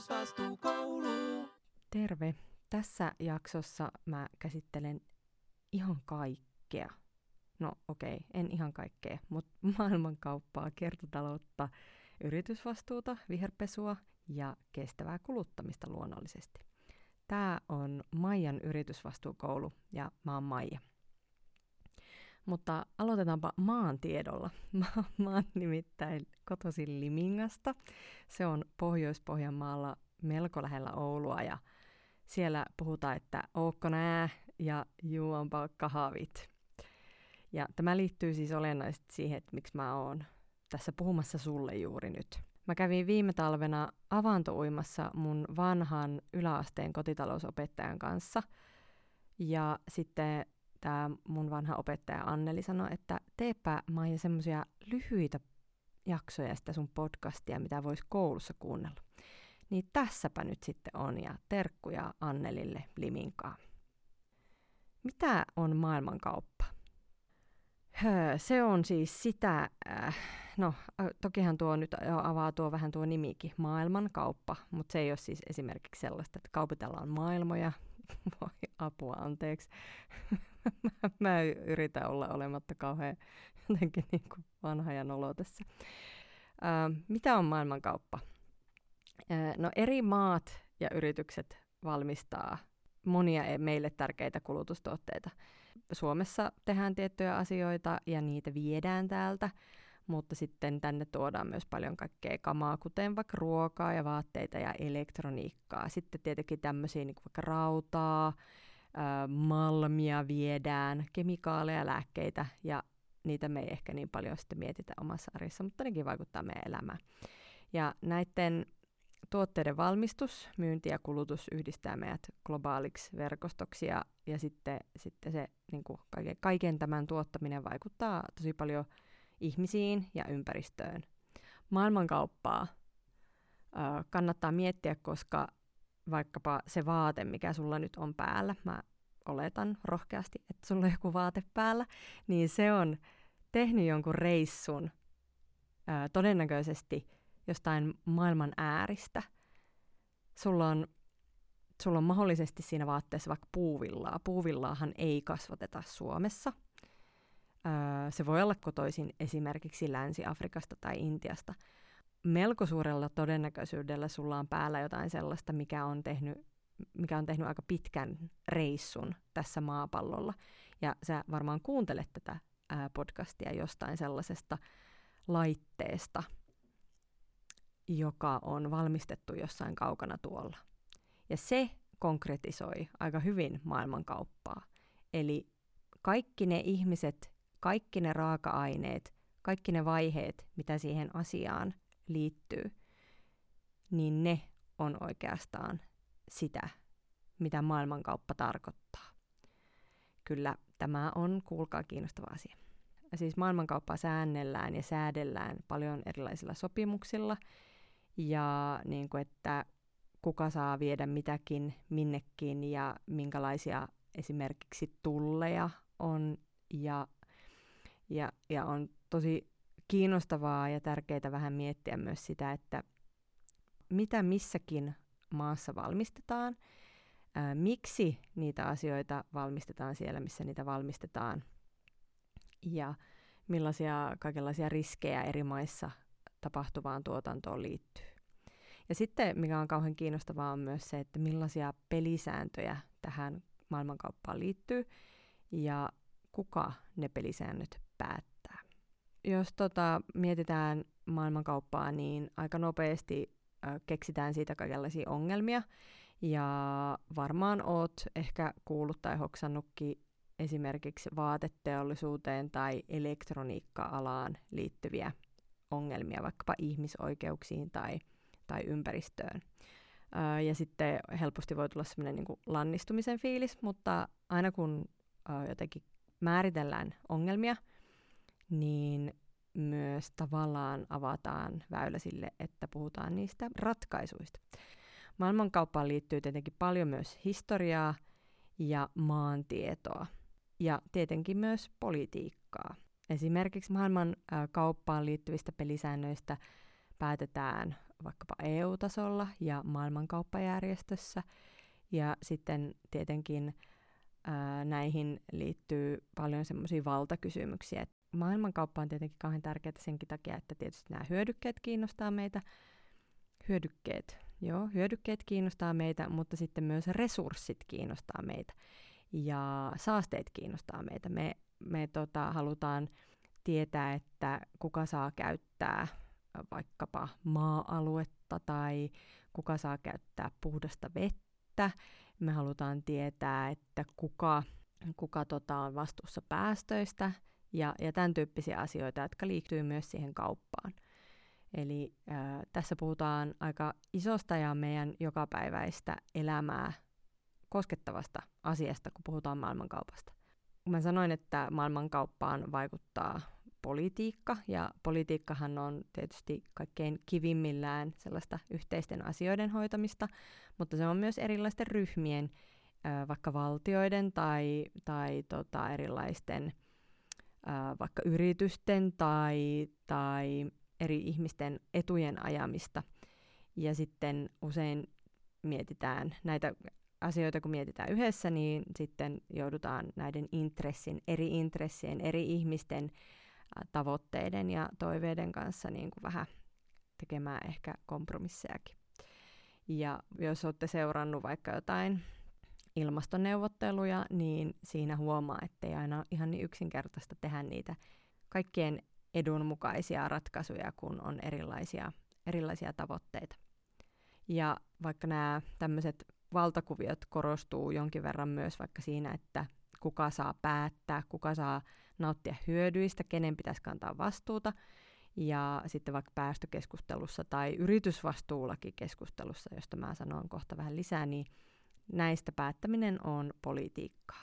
Yritysvastuukoulu. Terve. Tässä jaksossa mä käsittelen ihan kaikkea. No okei, en ihan kaikkea, mutta maailmankauppaa, kiertotaloutta, yritysvastuuta, viherpesua ja kestävää kuluttamista luonnollisesti. Tää on Maijan yritysvastuukoulu ja mä oon Maija. Mutta aloitetaanpa maantiedolla. Mä oon nimittäin kotoisin Limingasta. Se on Pohjois-Pohjanmaalla melko lähellä Oulua ja siellä puhutaan, että ootko nää ja juonpa kahvit. Ja tämä liittyy siis olennaisesti siihen, että miksi mä oon tässä puhumassa sulle juuri nyt. Mä kävin viime talvena avantouimassa mun vanhan yläasteen kotitalousopettajan kanssa. Ja sitten tämä mun vanha opettaja Anneli sanoi, että teepä Maija semmoisia lyhyitä jaksoja sitä sun podcastia, mitä voisi koulussa kuunnella. Niin tässäpä nyt sitten on ja terkkuja Annelille Liminkaan. Mitä on maailmankauppa? Se on siis sitä, no tokihan tuo nyt avaa tuo vähän tuo nimikin, maailmankauppa, mutta se ei ole siis esimerkiksi sellaista, että kaupitellaan maailmoja. Voi apua, anteeksi. Mä yritän olla olematta kauhean jotenkin niin kuin vanha ja nolo tässä. Mitä on maailmankauppa? No eri maat ja yritykset valmistaa monia meille tärkeitä kulutustuotteita. Suomessa tehdään tiettyjä asioita ja niitä viedään täältä, mutta sitten tänne tuodaan myös paljon kaikkea kamaa, kuten vaikka ruokaa ja vaatteita ja elektroniikkaa. Sitten tietenkin tämmöisiä niin kuin vaikka rautaa, malmia viedään, kemikaaleja, lääkkeitä ja niitä me ei ehkä niin paljon sitten mietitä omassa arjessa, mutta nekin vaikuttaa meidän elämään. Ja näiden tuotteiden valmistus, myynti ja kulutus yhdistää meidät globaaliksi verkostoksi ja sitten se niin kuin kaiken tämän tuottaminen vaikuttaa tosi paljon ihmisiin ja ympäristöön. Maailmankauppaa kannattaa miettiä, koska vaikkapa se vaate, mikä sulla nyt on päällä, mä oletan rohkeasti, että sulla on joku vaate päällä, niin se on tehnyt jonkun reissun todennäköisesti jostain maailman ääristä. Sulla on mahdollisesti siinä vaatteessa vaikka puuvillaa. Puuvillaahan ei kasvateta Suomessa. Se voi olla kotoisin esimerkiksi Länsi-Afrikasta tai Intiasta. Melko suurella todennäköisyydellä sulla on päällä jotain sellaista, mikä on tehnyt aika pitkän reissun tässä maapallolla. Ja sä varmaan kuuntelet tätä podcastia jostain sellaisesta laitteesta, joka on valmistettu jossain kaukana tuolla. Ja se konkretisoi aika hyvin maailmankauppaa. Eli kaikki ne ihmiset, kaikki ne raaka-aineet, kaikki ne vaiheet, mitä siihen asiaan liittyy, niin ne on oikeastaan sitä, mitä maailmankauppa tarkoittaa. Kyllä tämä on, kuulkaa, kiinnostava asia. Siis maailmankauppaa säännellään ja säädellään paljon erilaisilla sopimuksilla, ja niin kuin, että kuka saa viedä mitäkin minnekin ja minkälaisia esimerkiksi tulleja on. Ja on tosi kiinnostavaa ja tärkeää vähän miettiä myös sitä, että mitä missäkin maassa valmistetaan, miksi niitä asioita valmistetaan siellä, missä niitä valmistetaan ja millaisia kaikenlaisia riskejä eri maissa tapahtuvaan tuotantoon liittyy. Ja sitten, mikä on kauhean kiinnostavaa, on myös se, että millaisia pelisääntöjä tähän maailmankauppaan liittyy ja kuka ne pelisäännöt päättää. Jos mietitään maailmankauppaa, niin aika nopeasti keksitään siitä kaikenlaisia ongelmia. Ja varmaan oot ehkä kuullut tai hoksannutkin esimerkiksi vaateteollisuuteen tai elektroniikka-alaan liittyviä ongelmia, vaikkapa ihmisoikeuksiin tai ympäristöön. Ja sitten helposti voi tulla semmoinen niin kuin lannistumisen fiilis, mutta aina kun jotenkin määritellään ongelmia, niin myös tavallaan avataan väylä sille, että puhutaan niistä ratkaisuista. Maailmankauppaan liittyy tietenkin paljon myös historiaa ja maantietoa ja tietenkin myös politiikkaa. Esimerkiksi maailmankauppaan liittyvistä pelisäännöistä päätetään vaikkapa EU-tasolla ja maailmankauppajärjestössä. Ja sitten tietenkin näihin liittyy paljon semmoisia valtakysymyksiä. Maailmankauppa on tietenkin kauhean tärkeää senkin takia, että tietysti nämä hyödykkeet kiinnostaa meitä. Hyödykkeet kiinnostaa meitä, mutta sitten myös resurssit kiinnostaa meitä ja saasteet kiinnostaa meitä. Me halutaan tietää, että kuka saa käyttää vaikkapa maa-aluetta tai kuka saa käyttää puhdasta vettä. Me halutaan tietää, että kuka on vastuussa päästöistä ja tämän tyyppisiä asioita, jotka liittyy myös siihen kauppaan. Eli tässä puhutaan aika isosta ja meidän jokapäiväistä elämää koskettavasta asiasta, kun puhutaan maailmankaupasta. Mä sanoin, että maailmankauppaan vaikuttaa politiikka, ja politiikkahan on tietysti kaikkein kivimmillään sellaista yhteisten asioiden hoitamista, mutta se on myös erilaisten ryhmien, vaikka valtioiden tai erilaisten vaikka yritysten tai eri ihmisten etujen ajamista. Ja sitten usein mietitään näitä asioita, kun mietitään yhdessä, niin sitten joudutaan näiden eri intressien, eri ihmisten tavoitteiden ja toiveiden kanssa niin kuin vähän tekemään ehkä kompromissejakin. Ja jos olette seurannut vaikka jotain ilmastoneuvotteluja, niin siinä huomaa, ettei aina ihan niin yksinkertaista tehdä niitä kaikkien edunmukaisia ratkaisuja, kun on erilaisia tavoitteita. Ja vaikka nämä tämmöiset valtakuviot korostuu jonkin verran myös vaikka siinä, että kuka saa päättää, kuka saa nauttia hyödyistä, kenen pitäisi kantaa vastuuta. Ja sitten vaikka päästökeskustelussa tai yritysvastuullakin keskustelussa, josta mä sanon kohta vähän lisää, niin näistä päättäminen on politiikkaa.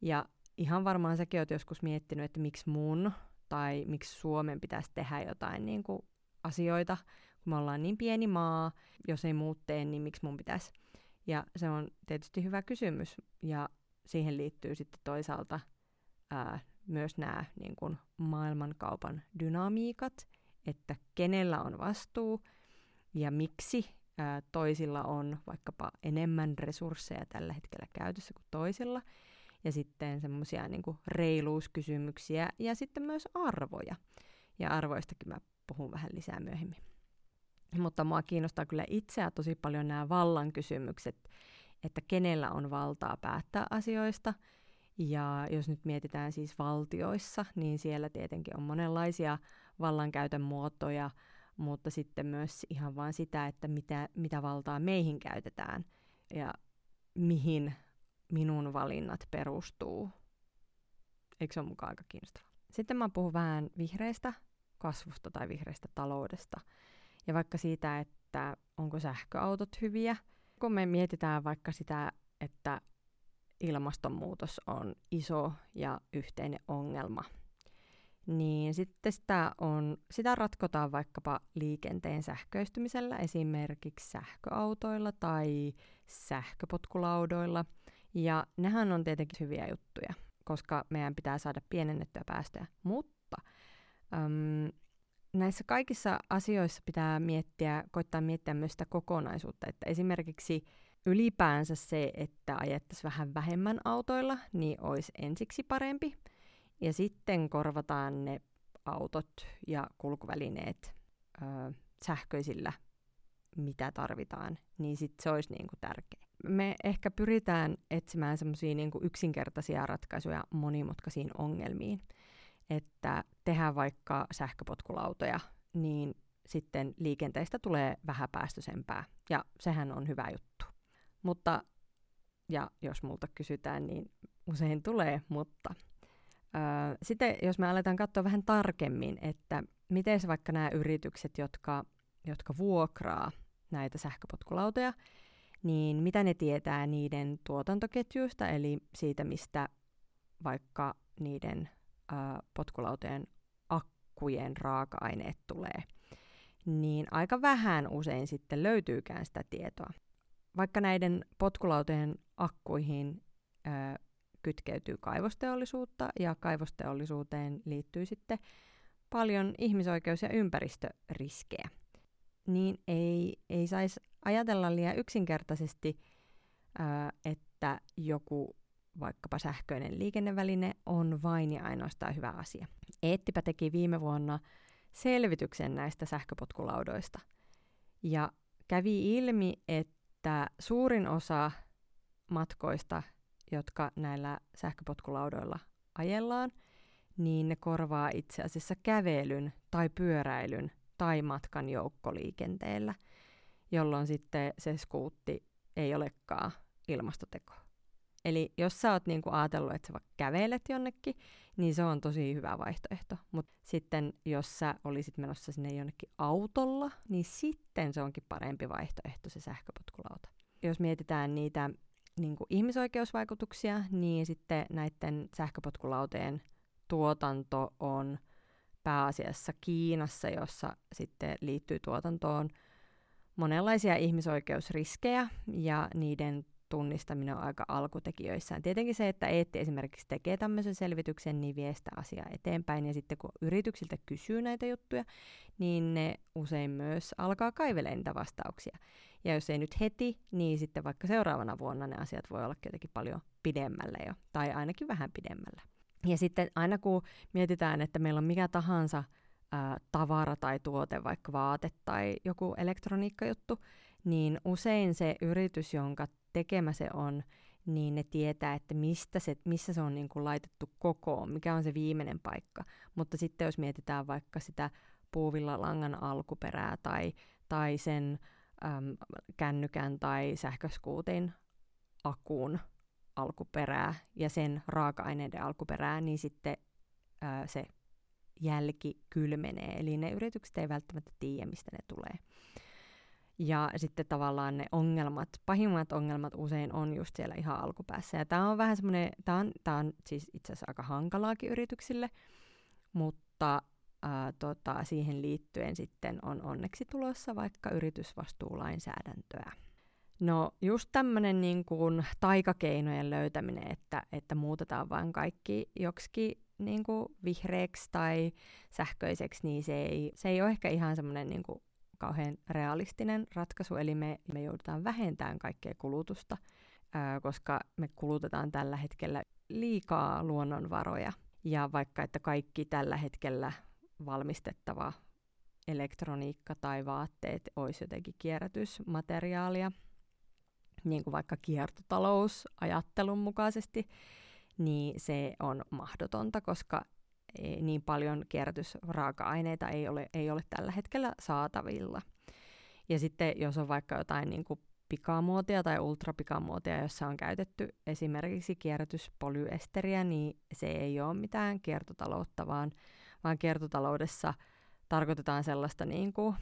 Ja ihan varmaan säkin oot joskus miettinyt, että miksi mun tai miksi Suomen pitäisi tehdä jotain niin kuin asioita, kun me ollaan niin pieni maa, jos ei muut tee, niin miksi mun pitäisi? Ja se on tietysti hyvä kysymys, ja siihen liittyy sitten toisaalta myös nämä niin kuin maailmankaupan dynamiikat, että kenellä on vastuu, ja miksi toisilla on vaikkapa enemmän resursseja tällä hetkellä käytössä kuin toisilla, ja sitten semmoisia niin kuin reiluuskysymyksiä, ja sitten myös arvoja, ja arvoistakin mä puhun vähän lisää myöhemmin. Mutta mua kiinnostaa kyllä itseä tosi paljon nämä vallan kysymykset, että kenellä on valtaa päättää asioista. Ja jos nyt mietitään siis valtioissa, niin siellä tietenkin on monenlaisia vallankäytön muotoja, mutta sitten myös ihan vaan sitä, että mitä valtaa meihin käytetään ja mihin minun valinnat perustuu. Eikö se ole mukaan aika kiinnostavaa? Sitten mä puhun vähän vihreistä kasvusta tai vihreistä taloudesta. Ja vaikka siitä, että onko sähköautot hyviä, kun me mietitään vaikka sitä, että ilmastonmuutos on iso ja yhteinen ongelma, niin sitten sitä ratkotaan vaikkapa liikenteen sähköistymisellä, esimerkiksi sähköautoilla tai sähköpotkulaudoilla. Ja nehän on tietenkin hyviä juttuja, koska meidän pitää saada pienennettyä päästöjä, mutta näissä kaikissa asioissa pitää koittaa miettiä myös sitä kokonaisuutta, että esimerkiksi ylipäänsä se, että ajettaisiin vähän vähemmän autoilla, niin olisi ensiksi parempi, ja sitten korvataan ne autot ja kulkuvälineet sähköisillä, mitä tarvitaan, niin sitten se olisi niinku tärkeä. Me ehkä pyritään etsimään semmoisia niinku yksinkertaisia ratkaisuja monimutkaisiin ongelmiin, että tehdään vaikka sähköpotkulautoja, niin sitten liikenteestä tulee vähäpäästöisempää, ja sehän on hyvä juttu. Mutta, ja jos multa kysytään, niin usein tulee, mutta sitten jos me aletaan katsoa vähän tarkemmin, että miten vaikka nämä yritykset, jotka vuokraa näitä sähköpotkulautoja, niin mitä ne tietää niiden tuotantoketjuista, eli siitä, mistä vaikka niiden potkulautojen akkujen raaka-aineet tulee, niin aika vähän usein sitten löytyykään sitä tietoa. Vaikka näiden potkulautojen akkuihin kytkeytyy kaivosteollisuutta, ja kaivosteollisuuteen liittyy sitten paljon ihmisoikeus- ja ympäristöriskejä. niin ei saisi ajatella liian yksinkertaisesti, että joku vaikkapa sähköinen liikenneväline on vain ja ainoastaan hyvä asia. Eettipä teki viime vuonna selvityksen näistä sähköpotkulaudoista. Ja kävi ilmi, että suurin osa matkoista, jotka näillä sähköpotkulaudoilla ajellaan, niin ne korvaa itse asiassa kävelyn tai pyöräilyn tai matkan joukkoliikenteellä, jolloin sitten se skuutti ei olekaan ilmastoteko. Eli jos sä oot niinku ajatellut, että sä vaikka kävelet jonnekin, niin se on tosi hyvä vaihtoehto. Mutta sitten jos sä olisit menossa sinne jonnekin autolla, niin sitten se onkin parempi vaihtoehto se sähköpotkulauta. Jos mietitään niitä niinku ihmisoikeusvaikutuksia, niin sitten näiden sähköpotkulautojen tuotanto on pääasiassa Kiinassa, jossa sitten liittyy tuotantoon monenlaisia ihmisoikeusriskejä ja niiden tunnistaminen on aika alkutekijöissään. Tietenkin se, että Eetti esimerkiksi tekee tämmöisen selvityksen, niin vie sitä asiaa eteenpäin. Ja sitten kun yrityksiltä kysyy näitä juttuja, niin ne usein myös alkaa kaivelemaan niitä vastauksia. Ja jos ei nyt heti, niin sitten vaikka seuraavana vuonna ne asiat voi olla jotenkin paljon pidemmällä jo, tai ainakin vähän pidemmällä. Ja sitten aina kun mietitään, että meillä on mikä tahansa tavara tai tuote, vaikka vaate tai joku elektroniikkajuttu, niin usein se yritys, jonka tekemä se on, niin ne tietää, että missä se on niin kuin laitettu kokoon, mikä on se viimeinen paikka. Mutta sitten jos mietitään vaikka sitä puuvillalangan alkuperää tai sen kännykän tai sähköskuutin akun alkuperää ja sen raaka-aineiden alkuperää, niin sitten se jälki kylmenee. Eli ne yritykset ei välttämättä tiedä, mistä ne tulee. Ja sitten tavallaan ne ongelmat, pahimmat ongelmat usein on just siellä ihan alkupäässä. Ja tämä on vähän semmoinen, tämä on siis itse asiassa aika hankalaakin yrityksille, mutta siihen liittyen sitten on onneksi tulossa vaikka yritysvastuulainsäädäntöä. No just tämmöinen niin kuin taikakeinojen löytäminen, että muutetaan vaan kaikki joksikin niin kuin vihreäksi tai sähköiseksi, niin se ei ole ehkä ihan semmoinen niin kuin kauhean realistinen ratkaisu, eli me joudutaan vähentämään kaikkea kulutusta, koska me kulutetaan tällä hetkellä liikaa luonnonvaroja. Ja vaikka, että kaikki tällä hetkellä valmistettava elektroniikka tai vaatteet olisi jotenkin kierrätysmateriaalia, niin kuin vaikka kiertotalousajattelun mukaisesti, niin se on mahdotonta, koska niin paljon kierrätysraaka-aineita ei ole tällä hetkellä saatavilla. Ja sitten jos on vaikka jotain niin kuin pikamuotia tai ultrapikamuotia, jossa on käytetty esimerkiksi kierrätyspolyeesteriä, niin se ei ole mitään kiertotaloutta, vaan kiertotaloudessa tarkoitetaan sellaista niin kuin,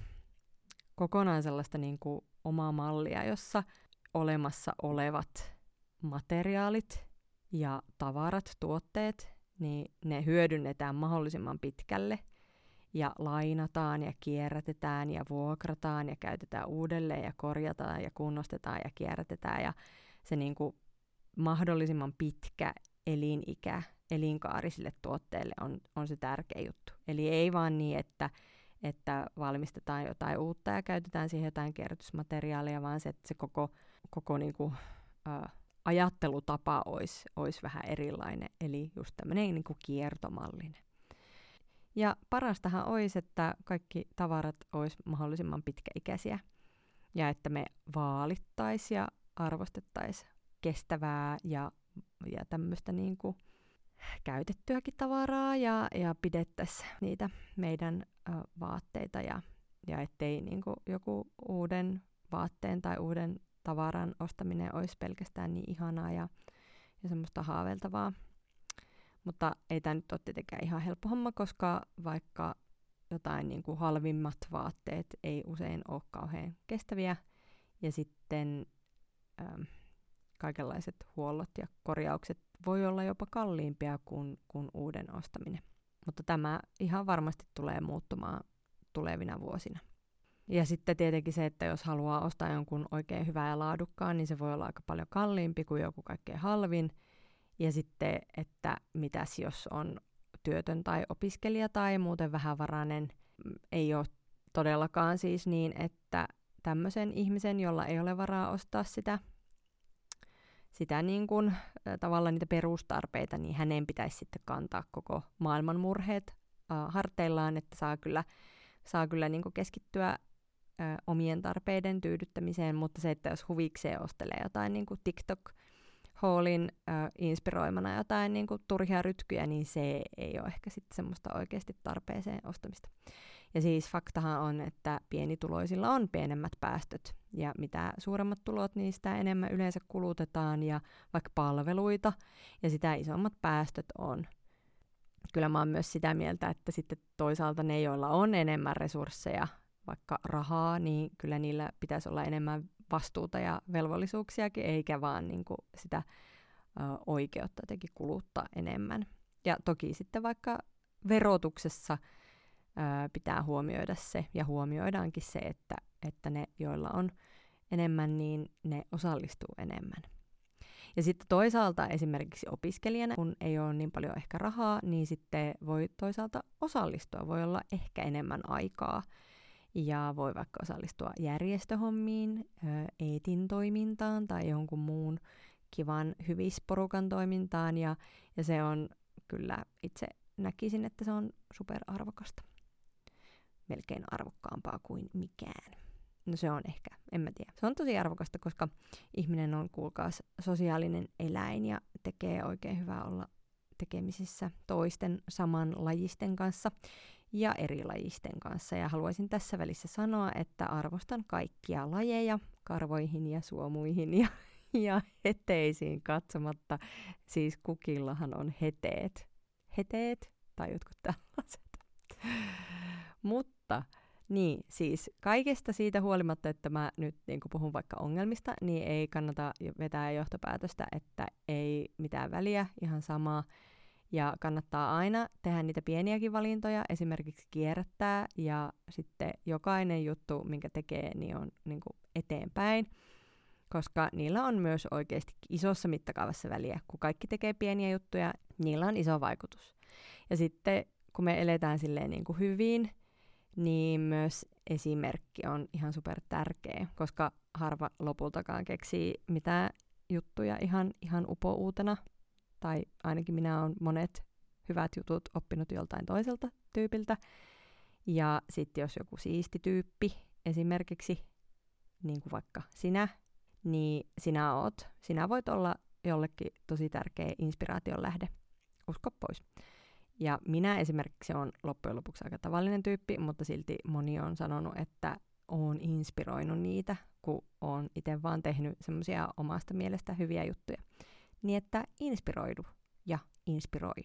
kokonaan sellaista niin kuin omaa mallia, jossa olemassa olevat materiaalit ja tavarat, tuotteet, niin ne hyödynnetään mahdollisimman pitkälle ja lainataan ja kierrätetään ja vuokrataan ja käytetään uudelleen ja korjataan ja kunnostetaan ja kierrätetään. Ja se niin kuin mahdollisimman pitkä elinkaari sille tuotteelle on se tärkeä juttu. Eli ei vaan niin, että valmistetaan jotain uutta ja käytetään siihen jotain kierrätysmateriaalia, vaan se, että se koko niin kuin, ajattelutapa olisi vähän erilainen, eli just tämmöinen niin kuin kiertomallinen. Ja parastahan olisi, että kaikki tavarat olisi mahdollisimman pitkäikäisiä ja että me vaalittaisiin ja arvostettaisiin kestävää ja tämmöistä niin kuin käytettyäkin tavaraa ja pidettäisiin niitä meidän vaatteita ja ettei niin kuin joku uuden vaatteen tai uuden tavaran ostaminen olisi pelkästään niin ihanaa ja semmoista haaveltavaa. Mutta ei tämä nyt ole tietenkään ihan helppo homma, koska vaikka jotain niin kuin halvimmat vaatteet ei usein ole kauhean kestäviä. Ja sitten kaikenlaiset huollot ja korjaukset voi olla jopa kalliimpia kuin uuden ostaminen. Mutta tämä ihan varmasti tulee muuttumaan tulevina vuosina. Ja sitten tietenkin se, että jos haluaa ostaa jonkun oikein hyvää ja laadukkaan, niin se voi olla aika paljon kalliimpi kuin joku kaikkein halvin. Ja sitten, että mitäs jos on työtön tai opiskelija tai muuten vähävarainen, ei ole todellakaan siis niin, että tämmöisen ihmisen, jolla ei ole varaa ostaa sitä niin kuin, tavallaan niitä perustarpeita, niin hänen pitäisi sitten kantaa koko maailman murheet harteillaan, että saa kyllä niin kuin keskittyä omien tarpeiden tyydyttämiseen, mutta se, että jos huvikseen ostelee jotain niin kuin TikTok-haulin inspiroimana jotain niin kuin turhia rytkyjä, niin se ei ole ehkä sitten semmoista oikeasti tarpeeseen ostamista. Ja siis faktahan on, että pienituloisilla on pienemmät päästöt, ja mitä suuremmat tulot, niin sitä enemmän yleensä kulutetaan, ja vaikka palveluita, ja sitä isommat päästöt on. Kyllä mä oon myös sitä mieltä, että sitten toisaalta ne, joilla on enemmän resursseja, vaikka rahaa, niin kyllä niillä pitäisi olla enemmän vastuuta ja velvollisuuksiakin, eikä vaan niin kuin sitä oikeutta jotenkin kuluttaa enemmän. Ja toki sitten vaikka verotuksessa pitää huomioida se, ja huomioidaankin se, että ne, joilla on enemmän, niin ne osallistuu enemmän. Ja sitten toisaalta esimerkiksi opiskelijana, kun ei ole niin paljon ehkä rahaa, niin sitten voi toisaalta osallistua, voi olla ehkä enemmän aikaa. Ja voi vaikka osallistua järjestöhommiin, Eetin toimintaan tai jonkun muun kivan hyvisporukan toimintaan. Ja se on kyllä, itse näkisin, että se on superarvokasta. Melkein arvokkaampaa kuin mikään. No se on ehkä, en mä tiedä. Se on tosi arvokasta, koska ihminen on, kuulkaas, sosiaalinen eläin ja tekee oikein hyvää olla tekemisissä toisten samanlajisten kanssa ja eri lajisten kanssa. Ja haluaisin tässä välissä sanoa, että arvostan kaikkia lajeja karvoihin ja suomuihin ja heteisiin katsomatta. Siis kukillahan on heteet tai jotkut tällaiset. Mutta niin, siis kaikesta siitä huolimatta, että mä nyt niin kun puhun vaikka ongelmista, niin ei kannata vetää johtopäätöstä, että ei mitään väliä, ihan samaa. Ja kannattaa aina tehdä niitä pieniäkin valintoja, esimerkiksi kierrättää, ja sitten jokainen juttu, minkä tekee, niin on niin kuin eteenpäin, koska niillä on myös oikeasti isossa mittakaavassa väliä. Kun kaikki tekee pieniä juttuja, niillä on iso vaikutus. Ja sitten, kun me eletään silleen niin kuin hyvin, niin myös esimerkki on ihan super tärkeä, koska harva lopultakaan keksii mitään juttuja ihan upouutena. Tai ainakin minä olen monet hyvät jutut oppinut joltain toiselta tyypiltä. Ja sitten jos joku siisti tyyppi esimerkiksi, niin kuin vaikka sinä, niin sinä voit olla jollekin tosi tärkeä inspiraation lähde. Usko pois. Ja minä esimerkiksi olen loppujen lopuksi aika tavallinen tyyppi, mutta silti moni on sanonut, että olen inspiroinut niitä, kun olen itse vaan tehnyt semmoisia omasta mielestä hyviä juttuja. Niin että inspiroidu ja inspiroi.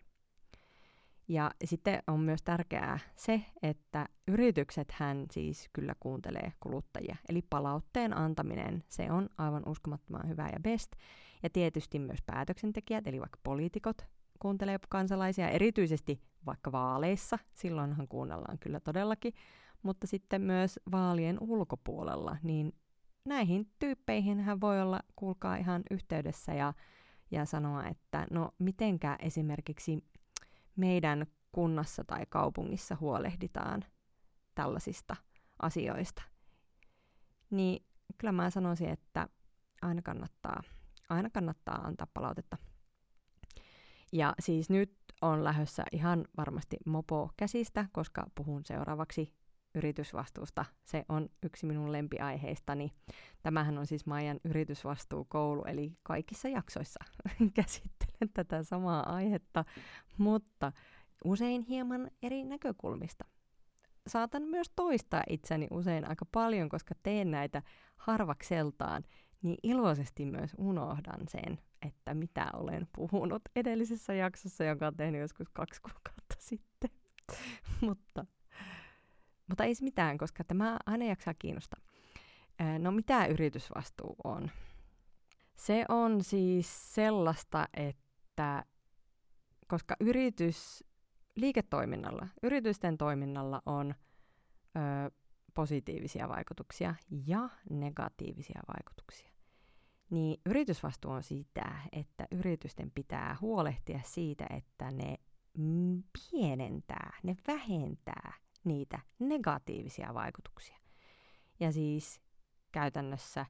Ja sitten on myös tärkeää se, että yrityksethän siis kyllä kuuntelee kuluttajia. Eli palautteen antaminen, se on aivan uskomattoman hyvä ja best. Ja tietysti myös päätöksentekijät, eli vaikka poliitikot, kuuntelee kansalaisia, erityisesti vaikka vaaleissa. Silloinhan kuunnellaan kyllä todellakin. Mutta sitten myös vaalien ulkopuolella, niin näihin tyyppeihinhän voi olla, kuulkaa, ihan yhteydessä ja sanoa, että no mitenkä esimerkiksi meidän kunnassa tai kaupungissa huolehditaan tällaisista asioista. Niin kyllä mä sanoisin, että aina kannattaa antaa palautetta. Ja siis nyt on lähdössä ihan varmasti mopo käsistä, koska puhun seuraavaksi yritysvastuusta. Se on yksi minun lempiaiheistani. Tämähän on siis Maijan yritysvastuukoulu, eli kaikissa jaksoissa käsittelen tätä samaa aihetta, mutta usein hieman eri näkökulmista. Saatan myös toistaa itseni usein aika paljon, koska teen näitä harvakseltaan, niin iloisesti myös unohdan sen, että mitä olen puhunut edellisessä jaksossa, jonka olen tehnyt joskus 2 kuukautta sitten. Mutta ei mitään, koska tämä aina jaksaa kiinnostaa. No mitä yritysvastuu on? Se on siis sellaista, että koska yritysten toiminnalla on positiivisia vaikutuksia ja negatiivisia vaikutuksia, niin yritysvastuu on sitä, että yritysten pitää huolehtia siitä, että ne pienentää, ne vähentää niitä negatiivisia vaikutuksia. Ja siis käytännössä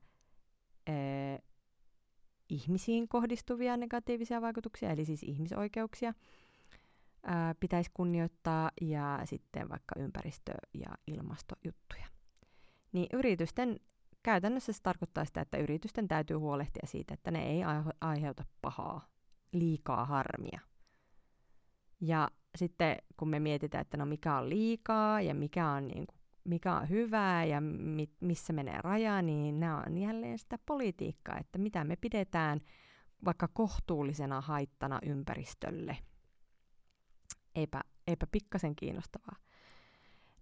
ihmisiin kohdistuvia negatiivisia vaikutuksia, eli siis ihmisoikeuksia pitäisi kunnioittaa, ja sitten vaikka ympäristö- ja ilmastojuttuja. Niin yritysten, käytännössä se tarkoittaa sitä, että yritysten täytyy huolehtia siitä, että ne ei aiheuta pahaa, liikaa harmia. Ja sitten kun me mietitään, että no mikä on liikaa ja mikä on hyvää ja missä menee raja, niin nämä on jälleen sitä politiikkaa, että mitä me pidetään vaikka kohtuullisena haittana ympäristölle. Eipä pikkasen kiinnostavaa.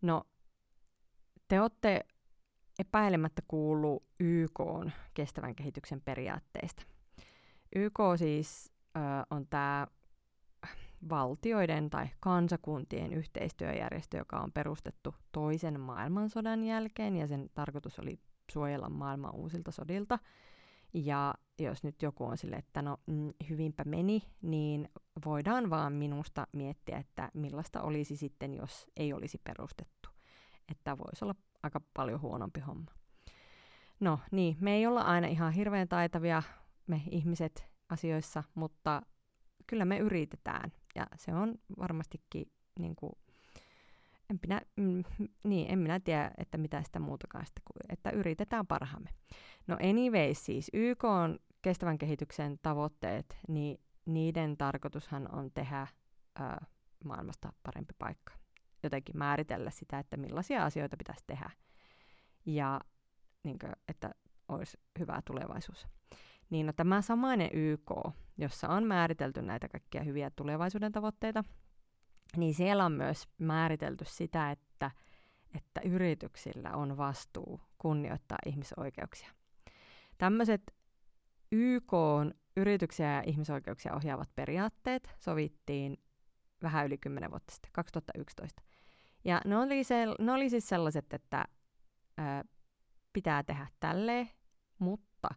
No, te olette epäilemättä kuullut YK:n kestävän kehityksen periaatteista. YK siis on tämä valtioiden tai kansakuntien yhteistyöjärjestö, joka on perustettu toisen maailmansodan jälkeen, ja sen tarkoitus oli suojella maailmaa uusilta sodilta. Ja jos nyt joku on silleen, että no hyvinpä meni, niin voidaan vaan minusta miettiä, että millaista olisi sitten, jos ei olisi perustettu. Että voisi olla aika paljon huonompi homma. No niin, me ei olla aina ihan hirveän taitavia me ihmiset asioissa, mutta kyllä me yritetään. Ja se on varmastikin, niin kuin, en minä tiedä, että mitä sitä muutakaan sitä, että yritetään parhaamme. No anyways, siis YK on kestävän kehityksen tavoitteet, niin niiden tarkoitushan on tehdä maailmasta parempi paikka. Jotenkin määritellä sitä, että millaisia asioita pitäisi tehdä ja niin kuin, että olisi hyvä tulevaisuus. Niin no, tämä samainen YK, jossa on määritelty näitä kaikkia hyviä tulevaisuuden tavoitteita, niin siellä on myös määritelty sitä, että yrityksillä on vastuu kunnioittaa ihmisoikeuksia. Tämmöiset YK:n yrityksiä ja ihmisoikeuksia ohjaavat periaatteet sovittiin vähän yli 10 vuotta sitten, 2011. Ja ne oli siis sellaiset, että pitää tehdä tälleen, mutta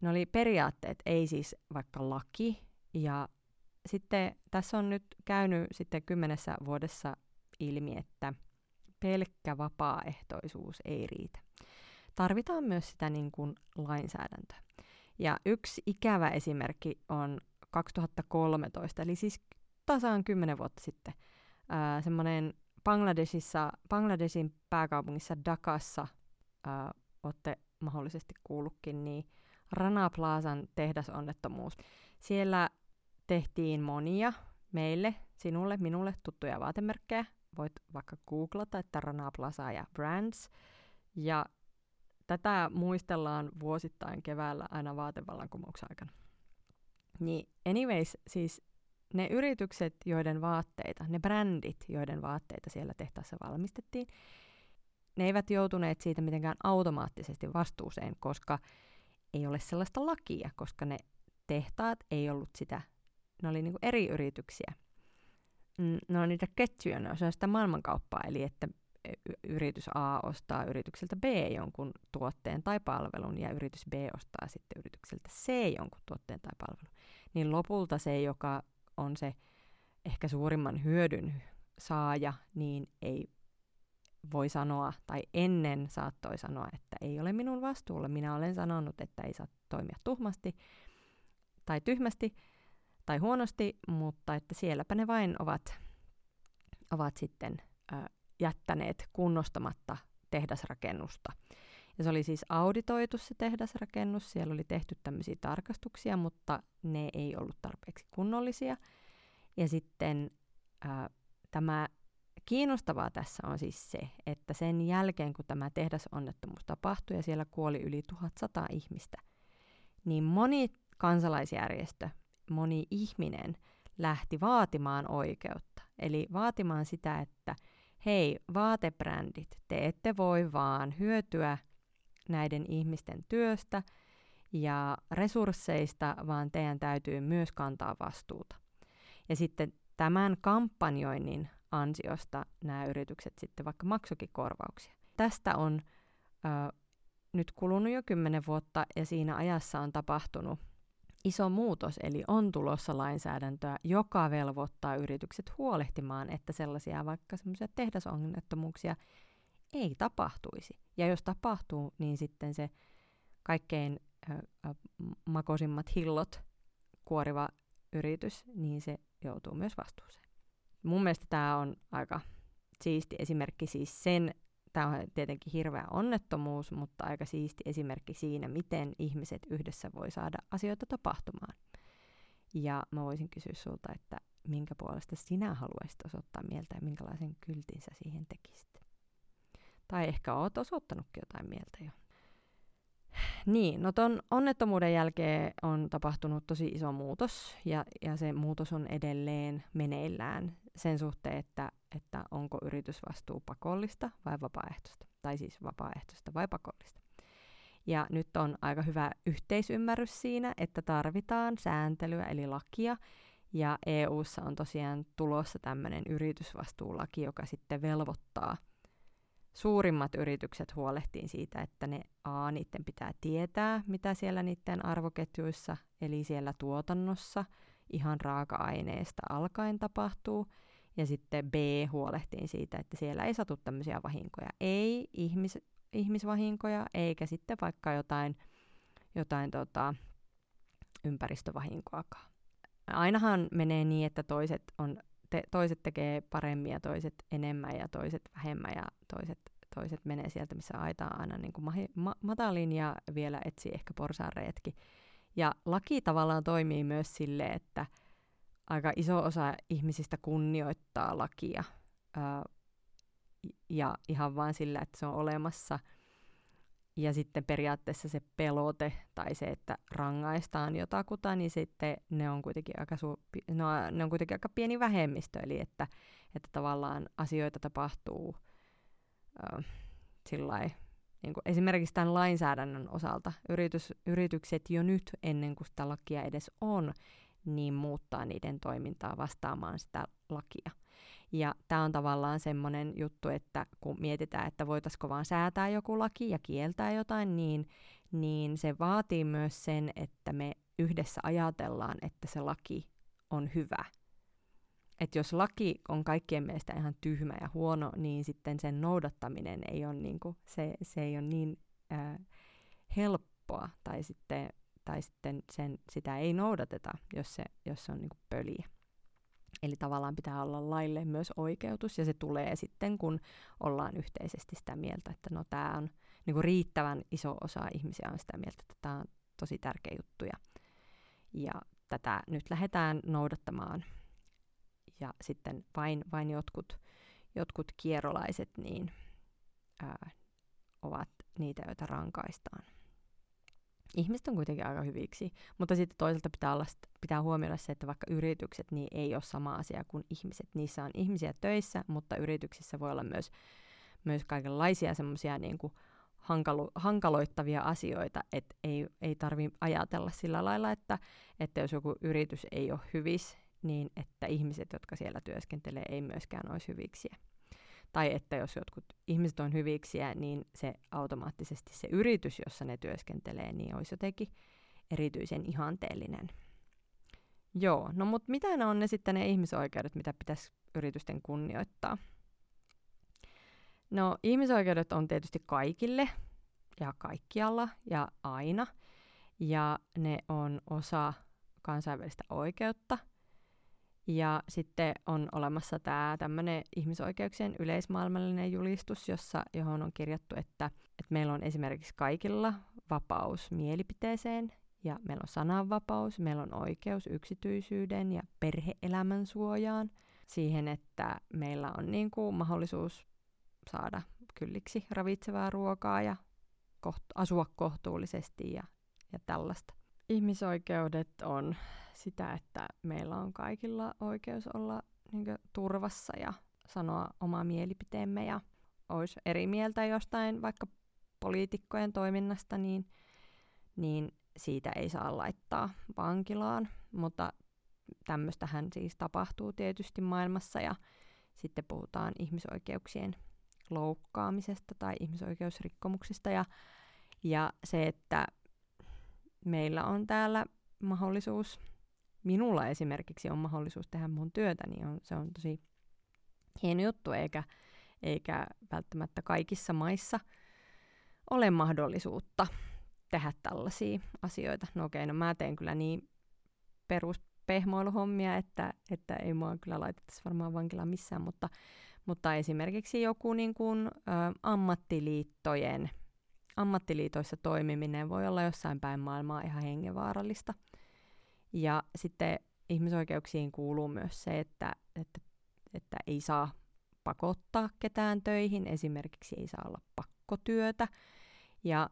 ne oli periaatteet, ei siis vaikka laki. Ja sitten tässä on nyt käynyt sitten 10 vuodessa ilmi, että pelkkä vapaaehtoisuus ei riitä. Tarvitaan myös sitä niin kuin lainsäädäntöä. Ja yksi ikävä esimerkki on 2013, eli siis tasaan 10 vuotta sitten, semmoinen Bangladeshin pääkaupungissa Dhakassa, olette mahdollisesti kuullutkin, niin Rana Plazan tehdasonnettomuus. Siellä tehtiin monia meille, sinulle, minulle tuttuja vaatemerkkejä. Voit vaikka googlata, että Rana Plaza ja Brands. Ja tätä muistellaan vuosittain keväällä aina vaatevallankumouksen aikana. Niin anyways, siis ne yritykset, joiden vaatteita, ne brändit, joiden vaatteita siellä tehtaassa valmistettiin, ne eivät joutuneet siitä mitenkään automaattisesti vastuuseen, koska ei ole sellaista lakia, koska ne tehtaat ei ollut sitä, ne oli niinku eri yrityksiä. Ne on niitä ketjuja, ne on sitä maailmankauppaa, eli että yritys A ostaa yritykseltä B jonkun tuotteen tai palvelun, ja yritys B ostaa sitten yritykseltä C jonkun tuotteen tai palvelun. Niin lopulta se, joka on se ehkä suurimman hyödyn saaja, niin ei voi sanoa, tai ennen saattoi sanoa, että ei ole minun vastuulla. Minä olen sanonut, että ei saa toimia tyhmästi tai huonosti, mutta että sielläpä ne vain ovat sitten jättäneet kunnostamatta tehdasrakennusta. Ja se oli siis auditoitu se tehdasrakennus, siellä oli tehty tämmöisiä tarkastuksia, mutta ne ei ollut tarpeeksi kunnollisia. Ja sitten tämä kiinnostavaa tässä on siis se, että sen jälkeen kun tämä tehdasonnettomuus tapahtui ja siellä kuoli yli 1100 ihmistä, niin moni kansalaisjärjestö, moni ihminen lähti vaatimaan oikeutta. Eli vaatimaan sitä, että hei, vaatebrändit, te ette voi vaan hyötyä näiden ihmisten työstä ja resursseista, vaan teidän täytyy myös kantaa vastuuta. Ja sitten tämän kampanjoinnin ansiosta nämä yritykset sitten vaikka maksoikin korvauksia. Tästä on nyt kulunut jo 10 vuotta, ja siinä ajassa on tapahtunut iso muutos, eli on tulossa lainsäädäntöä, joka velvoittaa yritykset huolehtimaan, että sellaisia vaikka semmoisia tehdasonnettomuuksia ei tapahtuisi. Ja jos tapahtuu, niin sitten se kaikkein makoisimmat hillot kuoriva yritys, niin se joutuu myös vastuuseen. Mun mielestä tämä on aika siisti esimerkki siis sen, tämä on tietenkin hirveä onnettomuus, mutta aika siisti esimerkki siinä, miten ihmiset yhdessä voi saada asioita tapahtumaan. Ja mä voisin kysyä sulta, että minkä puolesta sinä haluaisit osoittaa mieltä ja minkälaisen kyltin sä siihen tekisit. Tai ehkä oot osoittanutkin jotain mieltä jo. Niin, no ton onnettomuuden jälkeen on tapahtunut tosi iso muutos ja se muutos on edelleen meneillään sen suhteen, että onko yritysvastuu pakollista vai vapaaehtoista, tai siis vapaaehtoista vai pakollista. Ja nyt on aika hyvä yhteisymmärrys siinä, että tarvitaan sääntelyä eli lakia, ja EU:ssa on tosiaan tulossa tämmöinen yritysvastuulaki, joka sitten velvoittaa suurimmat yritykset huolehtiin siitä, että ne niiden pitää tietää, mitä siellä niiden arvoketjuissa, eli siellä tuotannossa, ihan raaka-aineesta alkaen tapahtuu. Ja sitten B, huolehtiin siitä, että siellä ei satu tämmöisiä vahinkoja. Ei ihmisvahinkoja, eikä sitten vaikka jotain ympäristövahinkoakaan. Ainahan menee niin, että toiset tekee paremmin ja toiset enemmän ja toiset vähemmän ja toiset menee sieltä, missä aitaa aina niin kuin matalin ja vielä etsii ehkä porsaanreiätkin. Ja laki tavallaan toimii myös silleen, että aika iso osa ihmisistä kunnioittaa lakia ja ihan vaan sillä, että se on olemassa. Ja sitten periaatteessa se pelote tai se, että rangaistaan jotakuta, niin sitten ne on kuitenkin aika pieni vähemmistö. Eli että tavallaan asioita tapahtuu sillai, niin kuin esimerkiksi tämän lainsäädännön osalta. Yritykset jo nyt ennen kuin sitä lakia edes on, niin muuttaa niiden toimintaa vastaamaan sitä lakia. Ja tämä on tavallaan semmoinen juttu, että kun mietitään, että voitaisiko vaan säätää joku laki ja kieltää jotain, niin se vaatii myös sen, että me yhdessä ajatellaan, että se laki on hyvä. Että jos laki on kaikkien mielestä ihan tyhmä ja huono, niin sitten sen noudattaminen ei ole helppoa tai sitten sitä ei noudateta, jos se on niin kuin pöliä. Eli tavallaan pitää olla laille myös oikeutus, ja se tulee sitten, kun ollaan yhteisesti sitä mieltä, että no tämä on niin kuin riittävän iso osa ihmisiä on sitä mieltä, että tämä on tosi tärkeä juttu, ja tätä nyt lähdetään noudattamaan. Ja sitten vain jotkut kierolaiset niin, ovat niitä, joita rankaistaan. Ihmiset on kuitenkin aika hyviksi, mutta sitten toisaalta pitää huomioida se, että vaikka yritykset niin ei ole sama asia kuin ihmiset. Niissä on ihmisiä töissä, mutta yrityksissä voi olla myös kaikenlaisia semmoisia niin kuin hankaloittavia asioita, että ei tarvitse ajatella sillä lailla, että jos joku yritys ei ole hyvissä, niin että ihmiset, jotka siellä työskentelee, ei myöskään olisi hyviksiä. Tai että jos jotkut ihmiset on hyviksiä, niin se automaattisesti se yritys, jossa ne työskentelee, niin olisi jotenkin erityisen ihanteellinen. Joo, no mutta mitä ne on ne sitten ne ihmisoikeudet, mitä pitäisi yritysten kunnioittaa? No ihmisoikeudet on tietysti kaikille ja kaikkialla ja aina. Ja ne on osa kansainvälistä oikeutta. Ja sitten on olemassa tämä tämmöinen ihmisoikeuksien yleismaailmallinen julistus, johon on kirjattu, että meillä on esimerkiksi kaikilla vapaus mielipiteeseen, ja meillä on sananvapaus, meillä on oikeus yksityisyyden ja perhe-elämän suojaan, siihen, että meillä on niin kuin mahdollisuus saada kylliksi ravitsevaa ruokaa ja asua kohtuullisesti ja tällaista. Ihmisoikeudet on sitä, että meillä on kaikilla oikeus olla niin kuin turvassa ja sanoa oma mielipiteemme ja olisi eri mieltä jostain vaikka poliitikkojen toiminnasta, niin siitä ei saa laittaa vankilaan, mutta tämmöistähän siis tapahtuu tietysti maailmassa, ja sitten puhutaan ihmisoikeuksien loukkaamisesta tai ihmisoikeusrikkomuksista ja se, että meillä on täällä mahdollisuus, minulla esimerkiksi on mahdollisuus tehdä mun työtä, niin se on tosi hieno juttu, eikä välttämättä kaikissa maissa ole mahdollisuutta tehdä tällaisia asioita. No okei, no mä teen kyllä niin peruspehmoiluhommia, että ei mua kyllä laitettaisi varmaan vankilaan missään, mutta esimerkiksi joku niin kuin, ammattiliitoissa toimiminen voi olla jossain päin maailmaa ihan hengenvaarallista. Ja sitten ihmisoikeuksiin kuuluu myös se, että ei saa pakottaa ketään töihin, esimerkiksi ei saa olla pakkotyötä.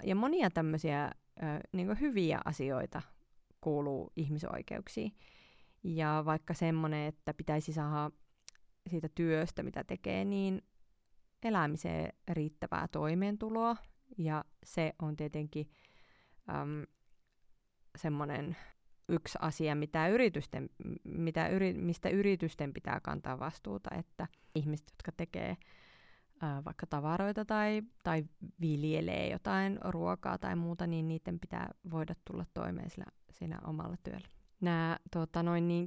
Ja monia tämmöisiä niin kuin hyviä asioita kuuluu ihmisoikeuksiin. Ja vaikka semmoinen, että pitäisi saada siitä työstä, mitä tekee, niin elämiseen riittävää toimeentuloa. Ja se on tietenkin semmoinen yksi asia, mistä yritysten pitää kantaa vastuuta, että ihmiset, jotka tekee vaikka tavaroita tai viljelee jotain ruokaa tai muuta, niin niiden pitää voida tulla toimeen sillä omalla työllä. Nämä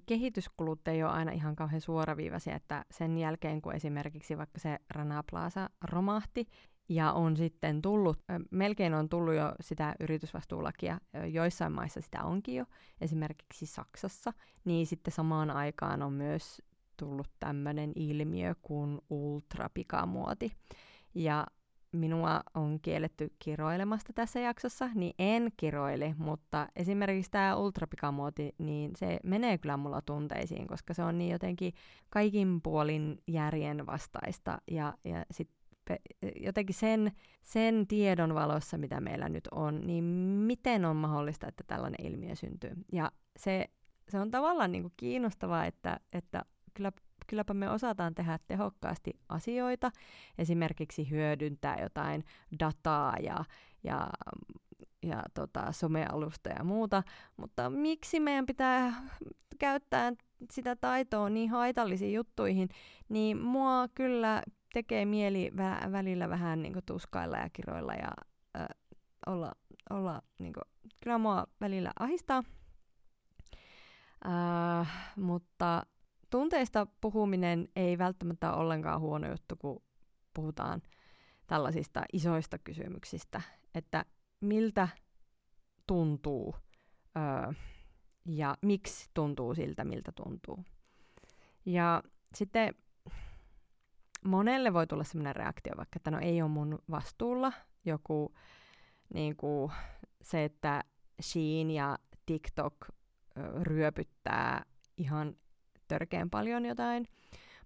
kehityskulut ei ole aina ihan kauhean suoraviivaisia, että sen jälkeen, kun esimerkiksi vaikka se Rana Plaza romahti, ja on sitten tullut, melkein on tullut jo sitä yritysvastuulakia, joissain maissa sitä onkin jo, esimerkiksi Saksassa, niin sitten samaan aikaan on myös tullut tämmöinen ilmiö kuin ultrapikamuoti. Ja minua on kielletty kiroilemasta tässä jaksossa, niin en kiroile, mutta esimerkiksi tämä ultrapikamuoti, niin se menee kyllä mulla tunteisiin, koska se on niin jotenkin kaikin puolin järjenvastaista ja sitten jotenkin sen tiedon valossa, mitä meillä nyt on, niin miten on mahdollista, että tällainen ilmiö syntyy. Ja se on tavallaan niin kuin kiinnostavaa, että kylläpä me osataan tehdä tehokkaasti asioita, esimerkiksi hyödyntää jotain dataa ja somealusta ja muuta, mutta miksi meidän pitää käyttää sitä taitoa niin haitallisiin juttuihin, niin mua kyllä tekee mieli välillä vähän niin kuin tuskailla ja kiroilla ja olla niin kuin, kyllä mua välillä ahistaa. Mutta tunteista puhuminen ei välttämättä ole ollenkaan huono juttu, kun puhutaan tällaisista isoista kysymyksistä, että miltä tuntuu ja miksi tuntuu siltä, miltä tuntuu. Ja sitten monelle voi tulla sellainen reaktio vaikka, että no ei ole mun vastuulla joku niin kuin se, että Shein ja TikTok ryöpyttää ihan törkeän paljon jotain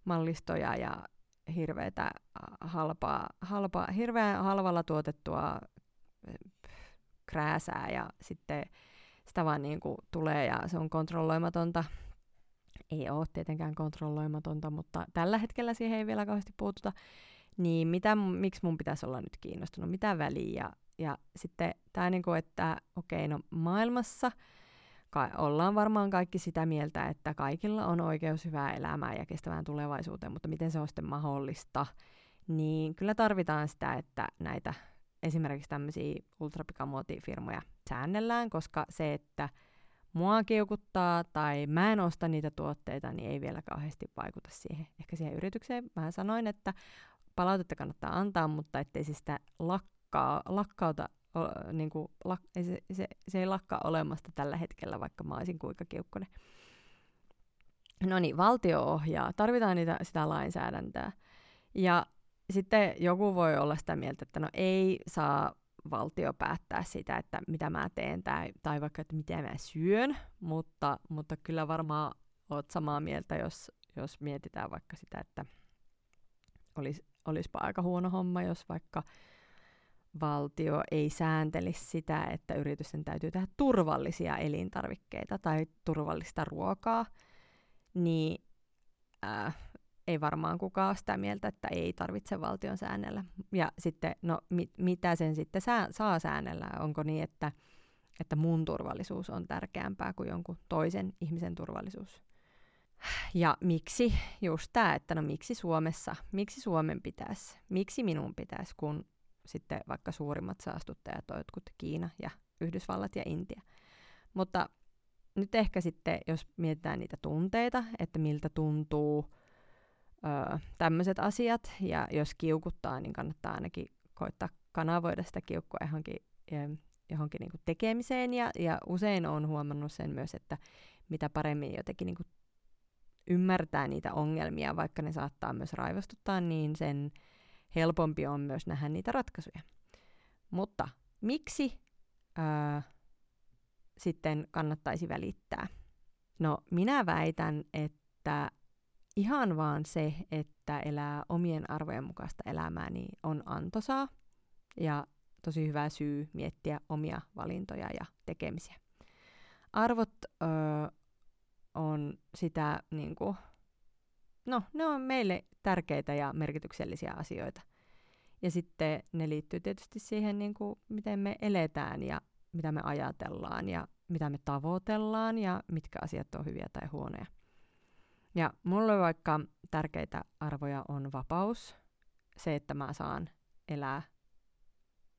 mallistoja ja hirveätä hirveän halvalla tuotettua krääsää ja sitten sitä vaan niin kuin tulee ja se on kontrolloimatonta. Ei ole tietenkään kontrolloimatonta, mutta tällä hetkellä siihen ei vielä kauheasti puututa, niin miksi mun pitäisi olla nyt kiinnostunut, mitä väliä? Ja sitten tämä, niinku, että okei, no maailmassa ollaan varmaan kaikki sitä mieltä, että kaikilla on oikeus hyvään elämään ja kestävään tulevaisuuteen, mutta miten se on sitten mahdollista? Niin kyllä tarvitaan sitä, että näitä esimerkiksi tämmöisiä ultrapikamuotifirmoja säännellään, koska se, että mua kiukuttaa tai mä en osta niitä tuotteita, niin ei vielä kauheasti vaikuta siihen. Ehkä siihen yritykseen vähän sanoin, että palautetta kannattaa antaa, mutta ettei se sitä se ei lakkaa olemasta tällä hetkellä, vaikka mä olisin kuinka kiukkonen. No niin, valtio ohjaa. Tarvitaan sitä lainsäädäntöä. Ja sitten joku voi olla sitä mieltä, että no ei saa valtio päättää sitä, että mitä mä teen tai vaikka, että mitä mä syön, mutta kyllä varmaan oot samaa mieltä, jos mietitään vaikka sitä, että olispa aika huono homma, jos vaikka valtio ei sääntelisi sitä, että yritysten täytyy tehdä turvallisia elintarvikkeita tai turvallista ruokaa, niin ei varmaan kukaan ole sitä mieltä, että ei tarvitse valtion säännellä. Ja sitten, no mitä sen sitten saa säännellä? Onko niin, että mun turvallisuus on tärkeämpää kuin jonkun toisen ihmisen turvallisuus? Ja miksi just tämä, että no miksi Suomen pitäisi, miksi minun pitäisi, kun sitten vaikka suurimmat saastuttajat on jotkut Kiina ja Yhdysvallat ja Intia. Mutta nyt ehkä sitten, jos mietitään niitä tunteita, että miltä tuntuu tämmöiset asiat, ja jos kiukuttaa, niin kannattaa ainakin koittaa kanavoida sitä kiukkua johonkin niin kuin tekemiseen, ja usein olen huomannut sen myös, että mitä paremmin jotenkin niin kuin ymmärtää niitä ongelmia, vaikka ne saattaa myös raivostuttaa, niin sen helpompi on myös nähdä niitä ratkaisuja. Mutta miksi sitten kannattaisi välittää? No, minä väitän, että ihan vaan se, että elää omien arvojen mukaista elämää, niin on antoisaa ja tosi hyvä syy miettiä omia valintoja ja tekemisiä. Arvot on sitä, niin kuin, ne on meille tärkeitä ja merkityksellisiä asioita. Ja sitten ne liittyy tietysti siihen, niin kuin, miten me eletään ja mitä me ajatellaan ja mitä me tavoitellaan ja mitkä asiat on hyviä tai huonoja. Ja mulle vaikka tärkeitä arvoja on vapaus, se, että mä saan elää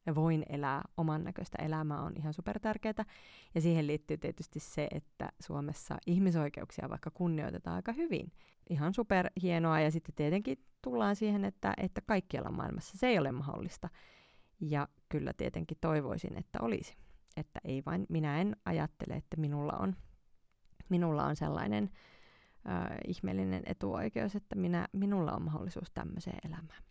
ja voin elää oman näköistä elämää on ihan supertärkeää. Ja siihen liittyy tietysti se, että Suomessa ihmisoikeuksia vaikka kunnioitetaan aika hyvin. Ihan superhienoa, ja sitten tietenkin tullaan siihen, että kaikkialla maailmassa se ei ole mahdollista. Ja kyllä tietenkin toivoisin, että olisi. Että ei vain, minä en ajattele, että minulla on sellainen ihmeellinen etuoikeus, että minulla on mahdollisuus tämmöiseen elämään.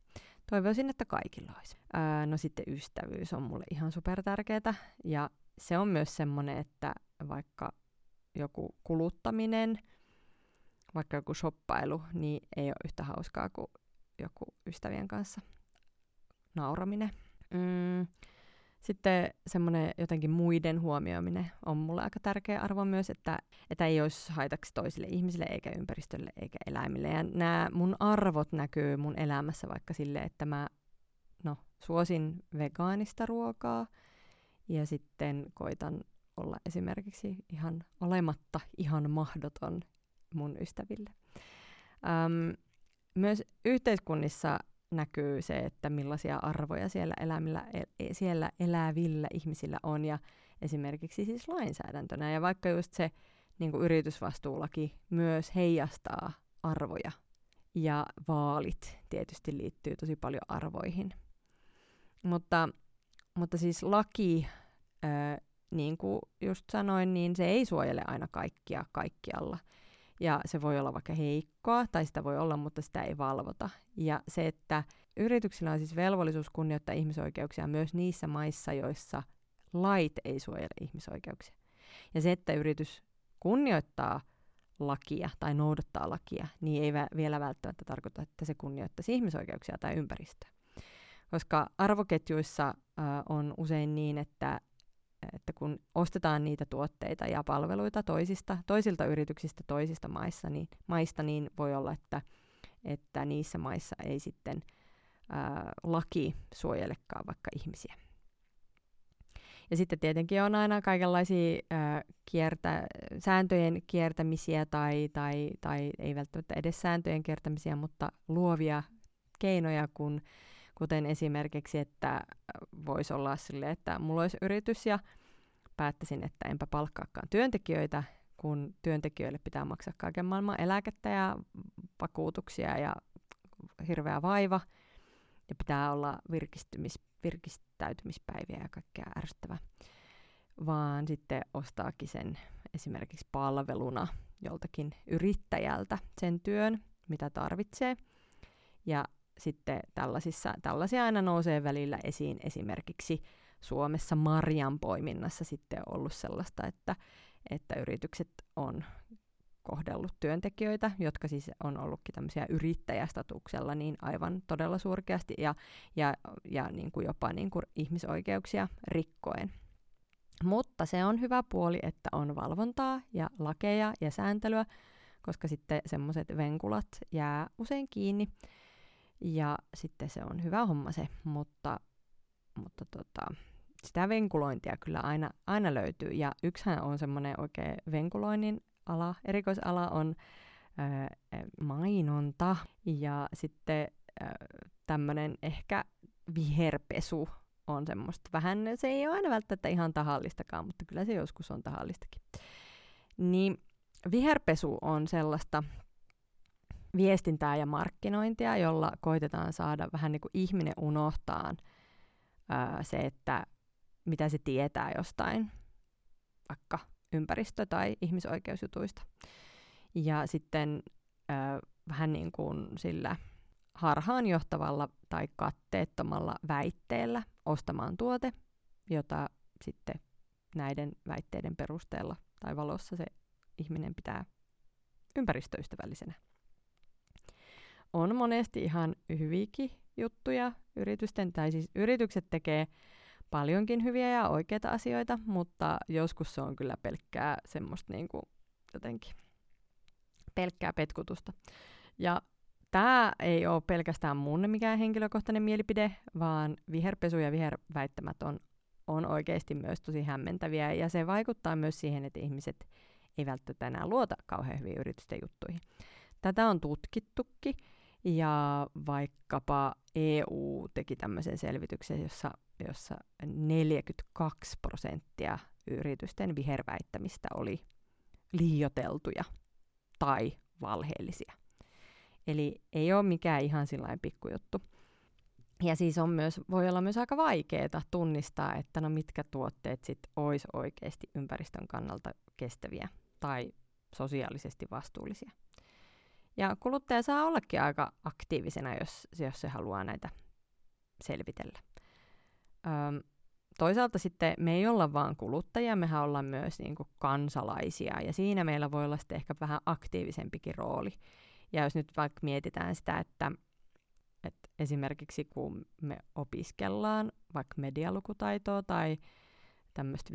Toivoisin, että kaikilla olisi. No sitten ystävyys on mulle ihan supertärkeetä, ja se on myös semmoinen, että vaikka joku kuluttaminen, vaikka joku shoppailu, niin ei ole yhtä hauskaa kuin joku ystävien kanssa nauraminen. Sitten semmoinen jotenkin muiden huomioiminen on mulle aika tärkeä arvo myös, että ei olisi haitaksi toisille ihmisille, eikä ympäristölle, eikä eläimille. Ja nämä mun arvot näkyy mun elämässä vaikka silleen, että mä suosin vegaanista ruokaa ja sitten koitan olla esimerkiksi ihan olematta ihan mahdoton mun ystäville. Myös yhteiskunnissa näkyy se, että millaisia arvoja siellä elävillä ihmisillä on, ja esimerkiksi siis lainsäädäntönä. Ja vaikka just se niin kuin yritysvastuulaki myös heijastaa arvoja, ja vaalit tietysti liittyy tosi paljon arvoihin. Mutta siis laki, niin kuin just sanoin, niin se ei suojele aina kaikkia kaikkialla. Ja se voi olla vaikka heikkoa, tai sitä voi olla, mutta sitä ei valvota. Ja se, että yrityksillä on siis velvollisuus kunnioittaa ihmisoikeuksia myös niissä maissa, joissa lait ei suojele ihmisoikeuksia. Ja se, että yritys kunnioittaa lakia tai noudattaa lakia, niin ei vielä välttämättä tarkoita, että se kunnioittaisi ihmisoikeuksia tai ympäristöä. Koska arvoketjuissa on usein niin, että kun ostetaan niitä tuotteita ja palveluita toisilta yrityksistä toisista maista, niin voi olla, että niissä maissa ei sitten laki suojelekaan vaikka ihmisiä. Ja sitten tietenkin on aina kaikenlaisia sääntöjen kiertämisiä tai ei välttämättä edes sääntöjen kiertämisiä, mutta luovia keinoja, kuten esimerkiksi, että voisi olla silleen, että mulla olisi yritys ja päättäisin, että enpä palkkaakaan työntekijöitä, kun työntekijöille pitää maksaa kaiken maailman eläkettä ja vakuutuksia ja hirveä vaiva. Ja pitää olla virkistäytymispäiviä ja kaikkea ärsyttävää. Vaan sitten ostaakin sen esimerkiksi palveluna joltakin yrittäjältä sen työn, mitä tarvitsee. Ja sitten tällaisia aina nousee välillä esiin, esimerkiksi Suomessa marjanpoiminnassa sitten on ollut sellaista, että yritykset on kohdellut työntekijöitä, jotka siis on ollutkin tämmöisiä yrittäjästatuksella, niin aivan todella surkeasti ja niin kuin jopa niin kuin ihmisoikeuksia rikkoen. Mutta se on hyvä puoli, että on valvontaa ja lakeja ja sääntelyä, koska sitten semmoiset venkulat jää usein kiinni. Ja sitten se on hyvä homma se, mutta sitä venkulointia kyllä aina löytyy. Ja yksihän on semmoinen oikein venkuloinnin ala, erikoisala on mainonta ja sitten tämmöinen ehkä viherpesu on semmoista vähän, se ei ole aina välttämättä ihan tahallistakaan, mutta kyllä se joskus on tahallistakin. niin viherpesu on sellaista viestintää ja markkinointia, jolla koitetaan saada vähän niin kuin ihminen unohtaa se, että mitä se tietää jostain, vaikka ympäristö- tai ihmisoikeusjutuista. Ja sitten vähän niin kuin sillä harhaanjohtavalla tai katteettomalla väitteellä ostamaan tuote, jota sitten näiden väitteiden perusteella tai valossa se ihminen pitää ympäristöystävällisenä. On monesti ihan hyviäkin juttuja yritysten, tai siis yritykset tekee paljonkin hyviä ja oikeita asioita, mutta joskus se on kyllä pelkkää semmoista niin kuin jotenkin pelkkää petkutusta. Ja tämä ei ole pelkästään mun mikään henkilökohtainen mielipide, vaan viherpesu ja viherväittämät on oikeasti myös tosi hämmentäviä, ja se vaikuttaa myös siihen, että ihmiset ei välttämättä enää luota kauhean hyvin yritysten juttuihin. Tätä on tutkittukin, ja vaikkapa EU teki tämmöisen selvityksen, jossa 42% yritysten viherväittämistä oli liioiteltuja tai valheellisia. Eli ei ole mikään ihan sillain pikkujuttu. Ja siis voi olla myös aika vaikeaa tunnistaa, että no mitkä tuotteet sit olisi oikeasti ympäristön kannalta kestäviä tai sosiaalisesti vastuullisia. Ja kuluttaja saa ollakin aika aktiivisena, jos se haluaa näitä selvitellä. Toisaalta sitten me ei olla vaan kuluttajia, mehän ollaan myös niin kuin kansalaisia, ja siinä meillä voi olla sitten ehkä vähän aktiivisempikin rooli. Ja jos nyt vaikka mietitään sitä, että esimerkiksi kun me opiskellaan vaikka medialukutaitoa tai tämmöistä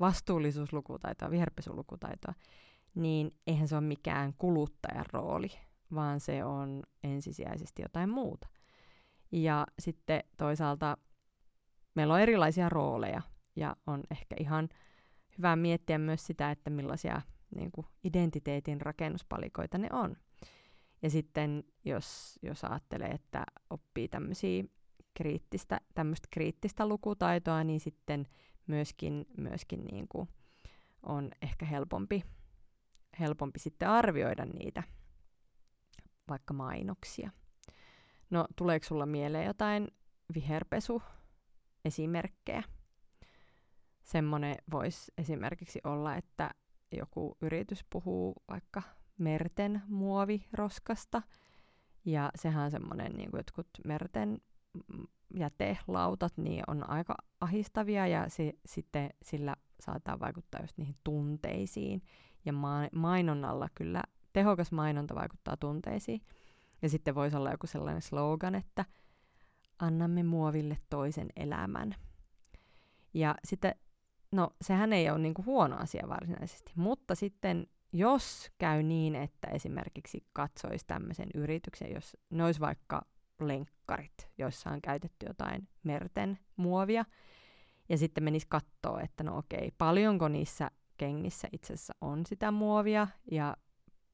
vastuullisuuslukutaitoa, viherpesulukutaitoa, niin eihän se ole mikään kuluttajan rooli, vaan se on ensisijaisesti jotain muuta. Ja sitten toisaalta meillä on erilaisia rooleja, ja on ehkä ihan hyvä miettiä myös sitä, että millaisia niin kuin identiteetin rakennuspalikoita ne on. Ja sitten jos ajattelee, että oppii tämmöistä kriittistä lukutaitoa, niin sitten myöskin niin kuin on ehkä helpompi sitten arvioida niitä vaikka mainoksia. No, tuleeko sulla mieleen jotain viherpesuesimerkkejä? Semmoinen voisi esimerkiksi olla, että joku yritys puhuu vaikka merten muoviroskasta, ja sehän on semmoinen, niin kuin jotkut merten jätelautat, niin on aika ahistavia, ja sitten sillä saattaa vaikuttaa just niihin tunteisiin, ja mainonnalla kyllä tehokas mainonta vaikuttaa tunteisiin. Ja sitten voisi olla joku sellainen slogan, että annamme muoville toisen elämän. Ja sitten, no sehän ei ole niin kuin huono asia varsinaisesti, mutta sitten jos käy niin, että esimerkiksi katsoisi tämmöisen yrityksen, jos ne olisi vaikka lenkkarit, joissa on käytetty jotain merten muovia, ja sitten menisi katsoa, että no okei, paljonko niissä kengissä itse asiassa on sitä muovia, ja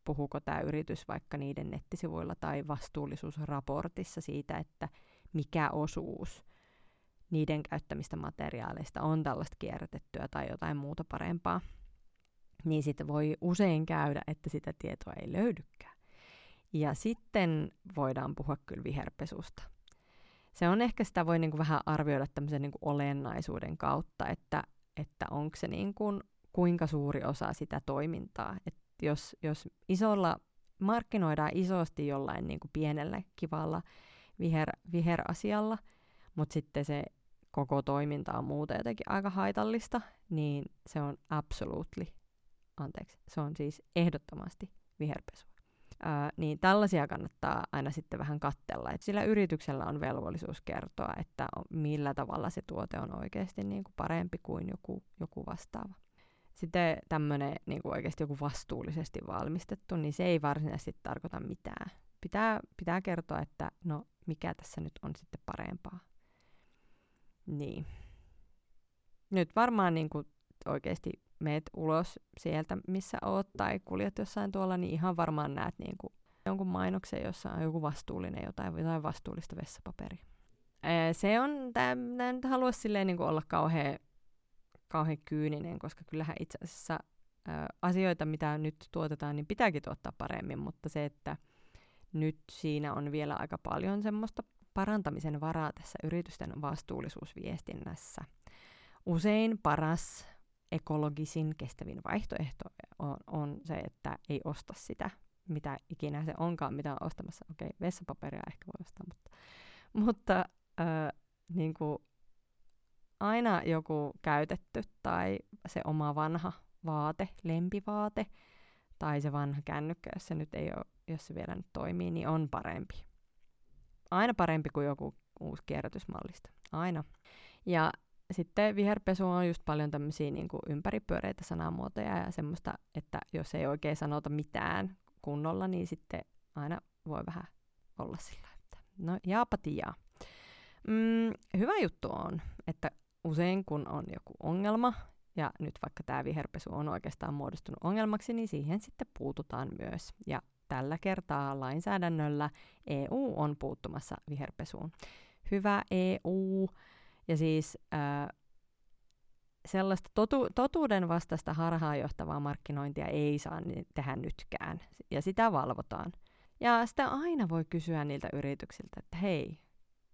puhuuko tämä yritys vaikka niiden nettisivuilla tai vastuullisuusraportissa siitä, että mikä osuus niiden käyttämistä materiaaleista on tällaista kierrätettyä tai jotain muuta parempaa, niin sitten voi usein käydä, että sitä tietoa ei löydykään. Ja sitten voidaan puhua kyllä viherpesusta. Se on ehkä, sitä voi niinku vähän arvioida tämmöisen niinku olennaisuuden kautta, että onko se niinku kuinka suuri osa sitä toimintaa. Et jos isolla markkinoidaan isosti jollain niinku pienellä kivalla viherasialla, mutta sitten se koko toiminta on muuten jotenkin aika haitallista, niin se on siis ehdottomasti viherpesu. Niin tällaisia kannattaa aina sitten vähän katsella, että sillä yrityksellä on velvollisuus kertoa, että millä tavalla se tuote on oikeasti niin kuin parempi kuin joku vastaava. Sitten tämmöinen niin kuin oikeasti joku vastuullisesti valmistettu, niin se ei varsinaisesti tarkoita mitään. Pitää kertoa, että no mikä tässä nyt on sitten parempaa. Niin. Nyt varmaan niin kuin oikeasti meet ulos sieltä, missä oot, tai kuljet jossain tuolla, niin ihan varmaan näet niin kuin jonkun mainoksen, jossa on joku vastuullinen jotain vastuullista vessapaperia. Se on, mä en halua silleen niin kuin olla kauhean kyyninen, koska kyllähän itse asiassa asioita, mitä nyt tuotetaan, niin pitääkin tuottaa paremmin, mutta se, että nyt siinä on vielä aika paljon semmoista parantamisen varaa tässä yritysten vastuullisuusviestinnässä. Usein paras ekologisin kestävin vaihtoehto on se, että ei osta sitä, mitä ikinä se onkaan, mitä on ostamassa. Okei, vessapaperia ehkä voi ostaa, mutta niin kuin aina joku käytetty tai se oma vanha vaate, lempivaate tai se vanha kännykkä, jos se nyt ei ole, jos se vielä nyt toimii, niin on parempi. Aina parempi kuin joku uusi kierrätysmallista. Aina. Ja sitten viherpesu on just paljon tämmöisiä niin kuin ympäripyöreitä sanamuotoja ja semmoista, että jos ei oikein sanota mitään kunnolla, niin sitten aina voi vähän olla sillä, että no jaapatiaa. Hyvä juttu on, että usein kun on joku ongelma, ja nyt vaikka tämä viherpesu on oikeastaan muodostunut ongelmaksi, niin siihen sitten puututaan myös. Ja tällä kertaa lainsäädännöllä EU on puuttumassa viherpesuun. Hyvä EU! Ja siis sellaista totuudenvastaista harhaanjohtavaa markkinointia ei saa tehdä nytkään. Ja sitä valvotaan. Ja sitä aina voi kysyä niiltä yrityksiltä, että hei,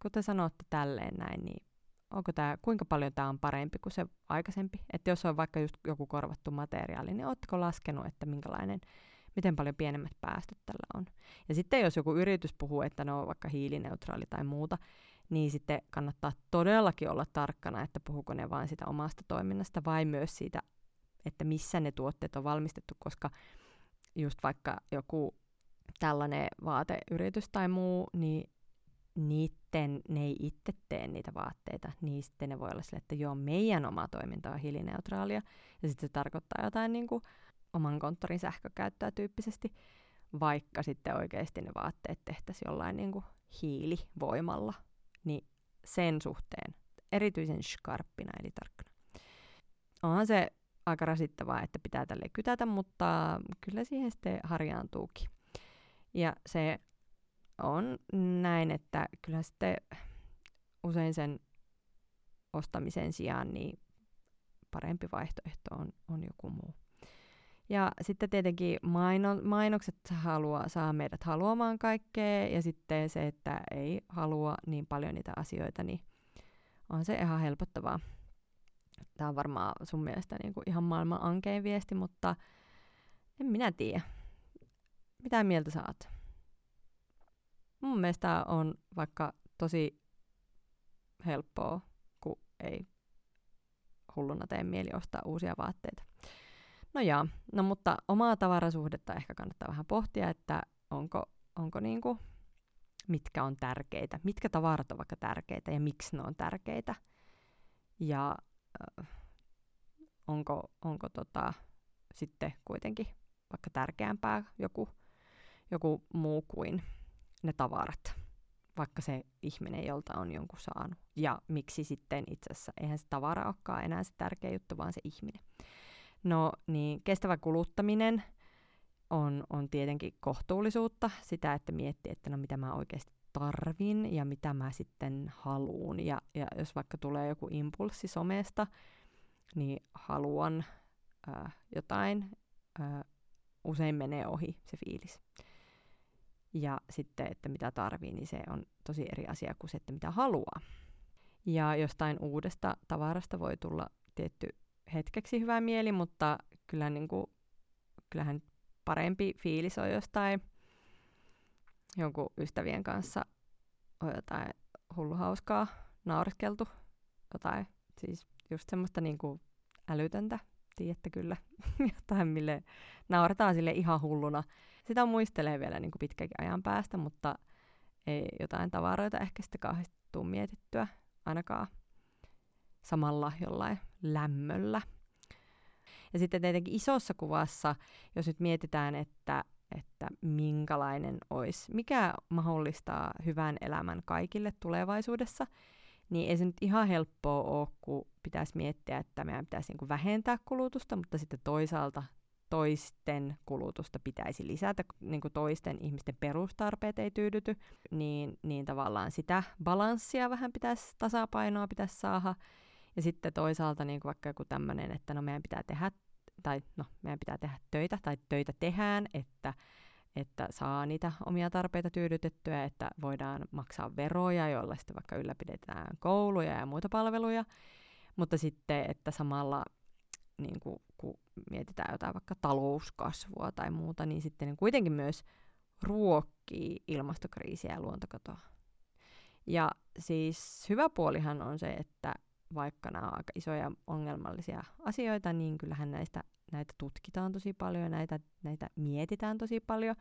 kun te sanotte tälleen näin, niin onko tää, kuinka paljon tämä on parempi kuin se aikaisempi? Että jos on vaikka just joku korvattu materiaali, niin ootteko laskenut, että minkälainen, miten paljon pienemmät päästöt tällä on? Ja sitten jos joku yritys puhuu, että ne on vaikka hiilineutraali tai muuta, niin sitten kannattaa todellakin olla tarkkana, että puhuuko ne vain sitä omasta toiminnasta vai myös siitä, että missä ne tuotteet on valmistettu, koska just vaikka joku tällainen vaateyritys tai muu, niin ne ei itse tee niitä vaatteita, niin sitten ne voi olla sille, että joo, meidän oma toiminta on hiilineutraalia, ja sitten se tarkoittaa jotain niin kuin oman konttorin sähkökäyttöä tyyppisesti, vaikka sitten oikeasti ne vaatteet tehtäisiin jollain niin kuin hiilivoimalla, niin sen suhteen erityisen skarppina eli tarkkana. Onhan se aika rasittavaa, että pitää tälleen kytätä, mutta kyllä siihen sitten harjaantuukin. Ja se on näin, että kyllä sitten usein sen ostamisen sijaan niin parempi vaihtoehto on joku muu. Ja sitten tietenkin mainokset saa meidät haluamaan kaikkea, ja sitten se, että ei halua niin paljon niitä asioita, niin on se ihan helpottavaa. Tämä on varmaan sun mielestä niin kuin ihan maailman ankein viesti, mutta en minä tiedä. Mitä mieltä sä oot? Mun mielestä on vaikka tosi helppoa, kun ei hulluna tee mieli ostaa uusia vaatteita. No mutta omaa tavarasuhdetta ehkä kannattaa vähän pohtia, että onko niinku, mitkä on tärkeitä, mitkä tavarat on vaikka tärkeitä ja miksi ne on tärkeitä. Ja onko sitten kuitenkin vaikka tärkeämpää joku muu kuin ne tavarat, vaikka se ihminen, jolta on jonkun saanut. Ja miksi sitten itse asiassa, eihän se tavara olekaan enää se tärkeä juttu, vaan se ihminen. No niin, kestävä kuluttaminen on tietenkin kohtuullisuutta, sitä, että miettii, että no mitä mä oikeasti tarvin ja mitä mä sitten haluun. Ja jos vaikka tulee joku impulssi somesta, niin haluan jotain, usein menee ohi se fiilis. Ja sitten, että mitä tarvii, niin se on tosi eri asia kuin se, että mitä haluaa. Ja jostain uudesta tavarasta voi tulla tietty hetkeksi hyvä mieli, mutta kyllä niin kuin, kyllähän parempi fiilis on jostain jonkun ystävien kanssa on jotain hulluhauskaa, naureskeltu, jotain siis just semmoista niin kuin älytöntä, tiedätte kyllä, jotain mille nauretaan sille ihan hulluna. Sitä muistelee vielä niin kuin pitkäkin ajan päästä, mutta ei jotain tavaroita ehkä sitten kauheasti tule mietittyä, ainakaan samalla jollain lämmöllä. Ja sitten tietenkin isossa kuvassa, jos nyt mietitään, että minkälainen olisi, mikä mahdollistaa hyvän elämän kaikille tulevaisuudessa, niin ei se nyt ihan helppoa ole, kun pitäisi miettiä, että meidän pitäisi niin kuin vähentää kulutusta, mutta sitten toisaalta toisten kulutusta pitäisi lisätä, niin kuin toisten ihmisten perustarpeet ei tyydyty, niin tavallaan sitä balanssia vähän pitäisi, tasapainoa pitäisi saada. Ja sitten toisaalta niin vaikka joku tämmöinen, että no meidän pitää tehdä tai no, meidän pitää tehdä töitä, tai töitä tehdään, että saa niitä omia tarpeita tyydytettyä, että voidaan maksaa veroja, joilla sitten vaikka ylläpidetään kouluja ja muita palveluja, mutta sitten, että samalla niin kun mietitään jotain vaikka talouskasvua tai muuta, niin sitten ne kuitenkin myös ruokkii ilmastokriisiä ja luontokatoa. Ja siis hyvä puolihan on se, että vaikka nämä on aika isoja ongelmallisia asioita, niin kyllähän näitä tutkitaan tosi paljon, näitä mietitään tosi paljon.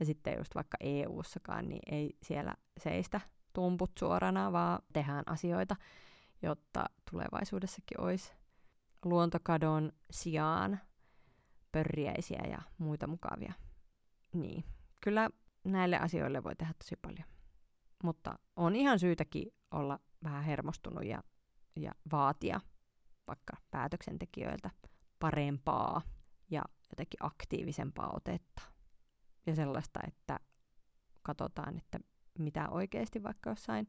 Ja sitten just vaikka EU-sakaan, niin ei siellä seistä tumput suorana, vaan tehdään asioita, jotta tulevaisuudessakin olisi luontokadon sijaan pörriäisiä ja muita mukavia. Niin, kyllä näille asioille voi tehdä tosi paljon. Mutta on ihan syytäkin olla vähän hermostunut ja vaatia vaikka päätöksentekijöiltä parempaa ja jotenkin aktiivisempaa otetta. Ja sellaista, että katsotaan, että mitä oikeasti vaikka jossain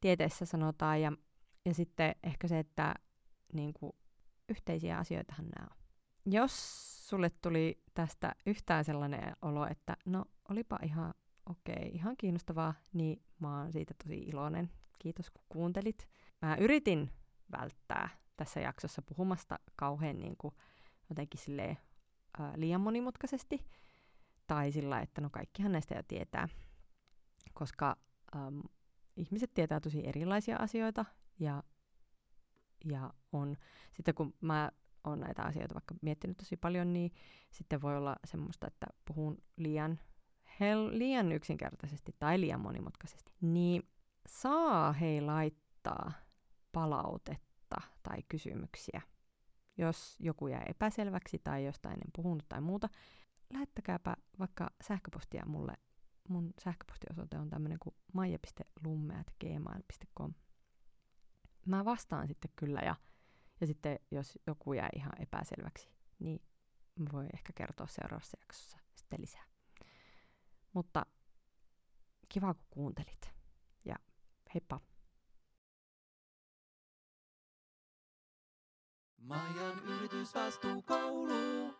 tieteessä sanotaan. Ja sitten ehkä se, että niin kuin, yhteisiä asioitahan nämä on. Jos sulle tuli tästä yhtään sellainen olo, että no olipa ihan okei, ihan kiinnostavaa, niin mä oon siitä tosi iloinen. Kiitos kun kuuntelit. Mä yritin välttää tässä jaksossa puhumasta kauhean niin kuin, jotenkin silleen, liian monimutkaisesti. Tai sillä, että no kaikkihan näistä jo tietää. Koska ihmiset tietää tosi erilaisia asioita ja on. Sitten kun mä oon näitä asioita vaikka miettinyt tosi paljon, niin sitten voi olla semmoista, että puhun liian yksinkertaisesti tai liian monimutkaisesti. Niin saa hei laittaa palautetta tai kysymyksiä. Jos joku jää epäselväksi tai jostain en puhunut tai muuta, lähettäkääpä vaikka sähköpostia mulle. Mun sähköpostiosoite on tämmönen kuin maija.lumme@gmail.com. Mä vastaan sitten kyllä ja sitten jos joku jää ihan epäselväksi, niin mä voin ehkä kertoa seuraavassa jaksossa sitten lisää. Mutta kiva kun kuuntelit ja heippa! Maijan yritysvastuu kouluun.